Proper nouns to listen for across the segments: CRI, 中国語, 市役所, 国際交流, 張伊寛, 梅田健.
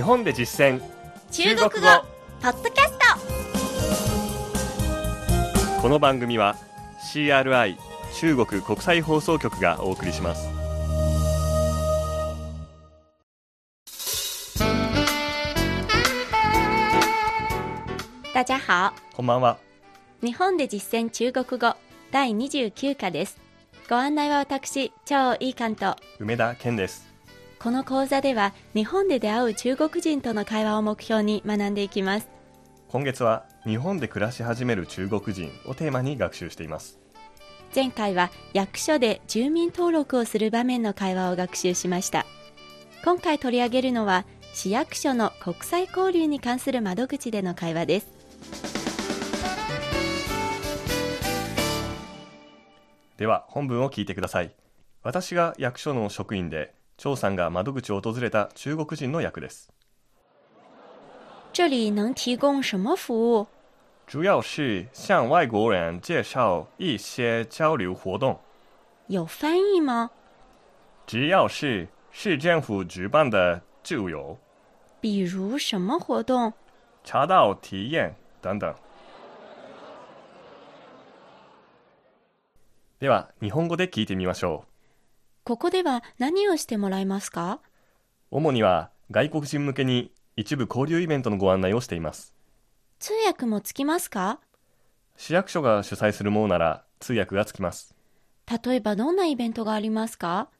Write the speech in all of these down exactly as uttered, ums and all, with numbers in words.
日本で実践中国語ポッドキャスト。この番組は シーアールアイ 中国国際放送局がお送りします。大家好、こんばんは。日本で実践中国語第にじゅうきゅう課です。ご案内は私、張伊寛と梅田健です。この講座では日本で出会う中国人との会話を目標に学んでいきます。今月は日本で暮らし始める中国人をテーマに学習しています。前回は役所で住民登録をする場面の会話を学習しました。今回取り上げるのは市役所の国際交流に関する窓口での会話です。では本文を聞いてください。私が役所の職員で、張さんが窓口を訪れた中国人の役です。这里能提供什么服务？主要是向外国人介绍一些交流活动。有翻译吗？主要是市政府举办的就有。比如什么活动？茶道体验等等。では日本語で聞いてみましょう。ここでは何をしてもらえますか？主には外国人向けに一部交流イベントのご案内をしています。通訳もつきますか？市役所が主催するものなら通訳がつきます。例えばどんなイベントがありますか？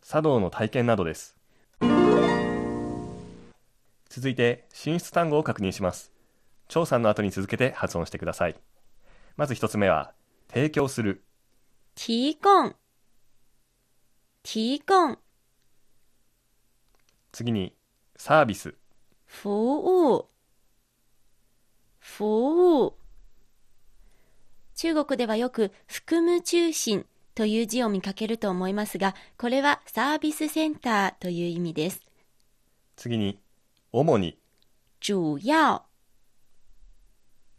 茶道の体験などです。続いて進出単語を確認します。張さんの後に続けて発音してください。まず一つ目は提供する、提供、提供。次にサービス、服務、服務。中国ではよく服務中心という字を見かけると思いますが、これはサービスセンターという意味です。次に主に、主要、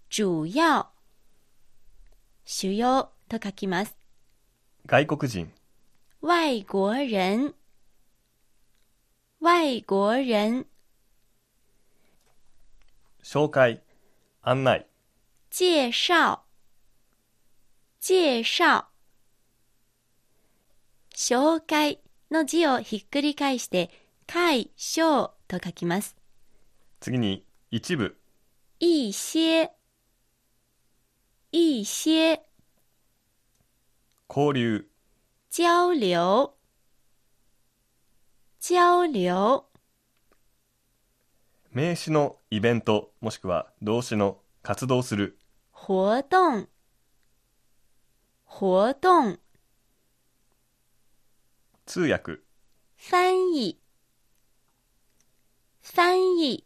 主要、主要と書きます。外国人、外国人、外国人。紹介、案内、介紹、介紹。紹介の字をひっくり返して介紹と書きます。次に一部、一些、一些。交流、交流、交流。名詞のイベント、もしくは動詞の活動する、活動、活動。通訳、翻譯、翻譯。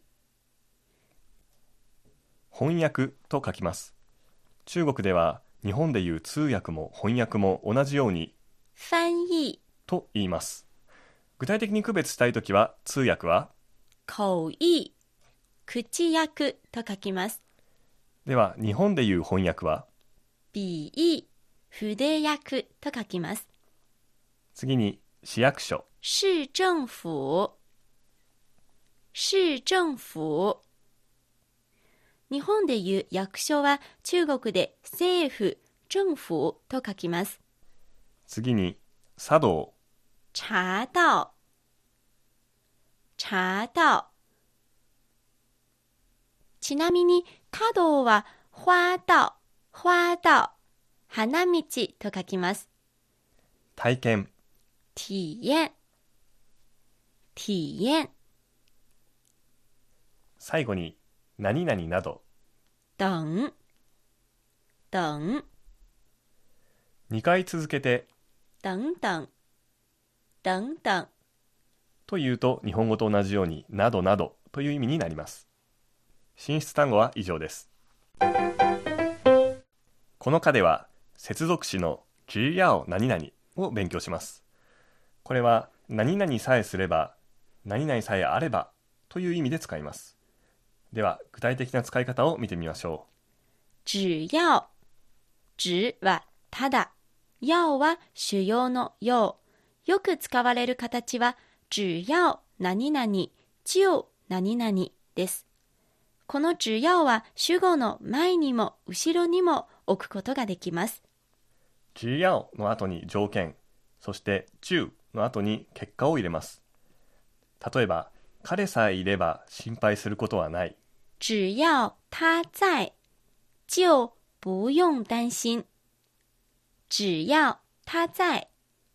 翻訳と書きます。中国では日本でいう通訳も翻訳も同じように翻譯と言います。具体的に区別したいときは通訳は口譯、口訳と書きます。では日本でいう翻訳は筆譯、筆訳と書きます。次に市役所、市政府、市政府。日本でいう役所は中国で政府、政府と書きます。次に茶道、茶道、茶道。ちなみに華道は花道、花道、花道と書きます。体験、体験、体験。最後に何々など、等、等。にかい続けて等等、等等というと日本語と同じようになどなどという意味になります。進出単語は以上です。この課では接続詞の只要何々を勉強します。これは何々さえすれば、何々さえあればという意味で使います。では具体的な使い方を見てみましょう。只要、只はただ、要は主要の要。よく使われる形は只要何々、就何々です。この主要は主語の前にも後ろにも置くことができます。主要の後に条件、そして中の後に結果を入れます。例えば、彼さえいれば心配することはない。只要他在、就不用担心。只要他在、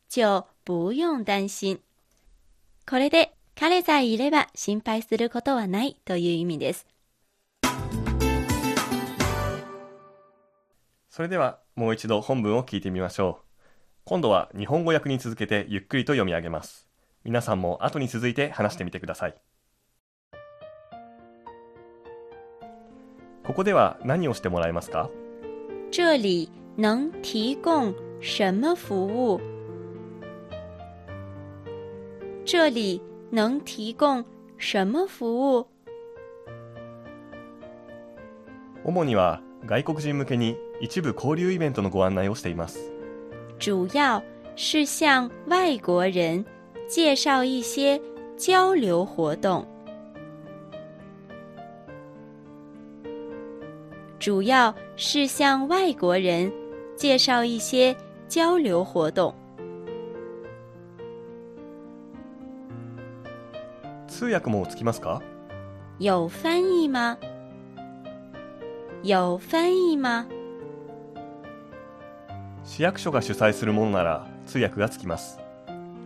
就不用担心。これで、彼さえいれば心配することはないという意味です。それではもう一度本文を聞いてみましょう。今度は日本語訳に続けてゆっくりと読み上げます。皆さんも後に続いて話してみてください。ここでは何をしてもらえますか？这里能提供什么服务？这里能提供什么服務？主には外国人向けに一部交流イベントのご案内をしています。主要是向外国人介绍一些交流活动。主要是向外国人介绍一些交流活动。通訳もつきますか？有翻译吗？有翻译吗？市役所が主催するものなら通訳がつきます。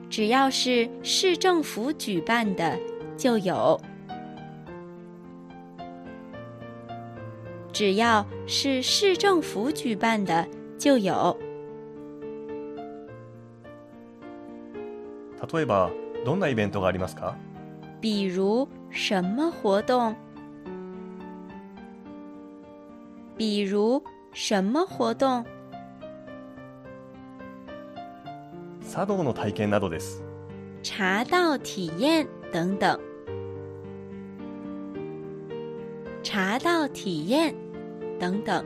只要是市政府举办的就有。只要是市政府举办的就有。例えばどんなイベントがありますか？比如什么活动？比如什么活动？茶道の体験などです。茶道体验等等。茶道体验等等。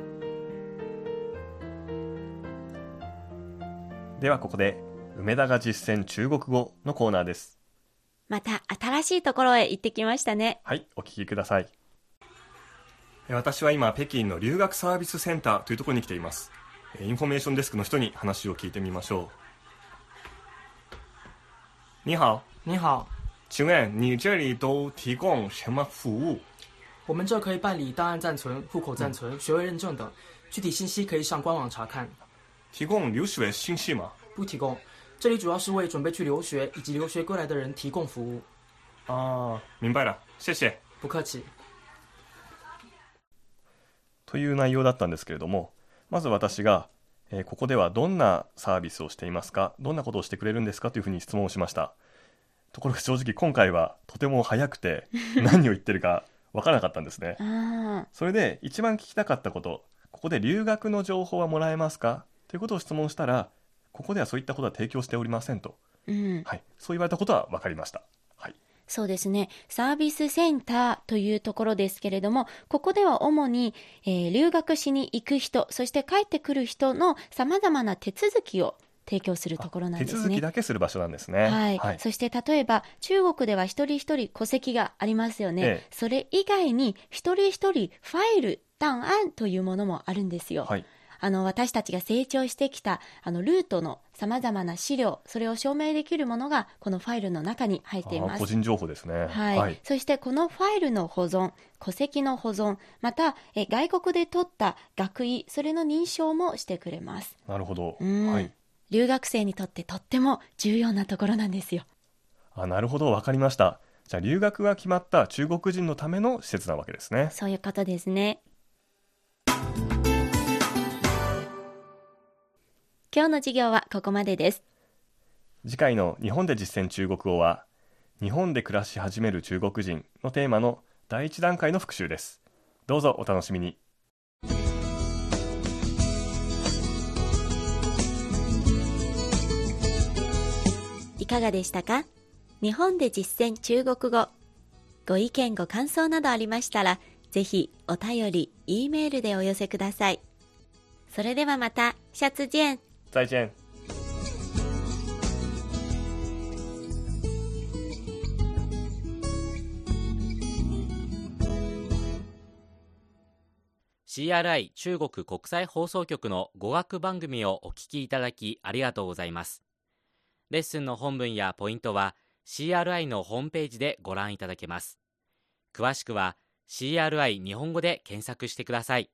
ではここで梅田が実践中国語のコーナーです。また新しいところへ行ってきましたね。はい、お聞きください。私は今北京の留学サービスセンターというところに来ています。インフォメーションデスクの人に話を聞いてみましょう。你好，你好，请问你这里都提供什么服务？我们这可以办理档案暂存、户口暂存、嗯、学位认证等，具体信息可以上官网查看。提供留学信息吗？不提供，这里主要是为准备去留学以及留学归来的人提供服务。啊，明白了，谢谢。不客气。という内容だったんですけれども、まず私がえー、ここではどんなサービスをしていますか、どんなことをしてくれるんですかというふうに質問をしました。ところが正直今回はとても早くて何を言ってるか分からなかったんですね。あ、それで一番聞きたかったこと、ここで留学の情報はもらえますかということを質問したら、ここではそういったことは提供しておりませんと、うんはい、そう言われたことは分かりました。そうですね。サービスセンターというところですけれども、ここでは主に、えー、留学しに行く人、そして帰ってくる人のさまざまな手続きを提供するところなんですね。手続きだけする場所なんですね。はい。はい、そして例えば中国では一人一人戸籍がありますよね。ええ、それ以外に一人一人ファイル、档案というものもあるんですよ。はい。あの私たちが成長してきたあのルートのさまざまな資料、それを証明できるものがこのファイルの中に入っています。個人情報ですね、はいはい、そしてこのファイルの保存、戸籍の保存、またえ外国で取った学位、それの認証もしてくれます。なるほど、はい、留学生にとってとっても重要なところなんですよ。あ、なるほど、分かりました。じゃあ留学が決まった中国人のための施設なわけですね。そういうことですね。今日の授業はここまでです。次回の日本で実践中国語は、日本で暮らし始める中国人のテーマの第一段階の復習です。どうぞお楽しみに。いかがでしたか？日本で実践中国語。ご意見ご感想などありましたら、ぜひお便り、Eメールでお寄せください。それではまた、下次見。再见。シーアールアイ 中国国際放送局の語学番組をお聞きいただきありがとうございます。レッスンの本文やポイントは シーアールアイ のホームページでご覧いただけます。詳しくは シーアールアイ 日本語で検索してください。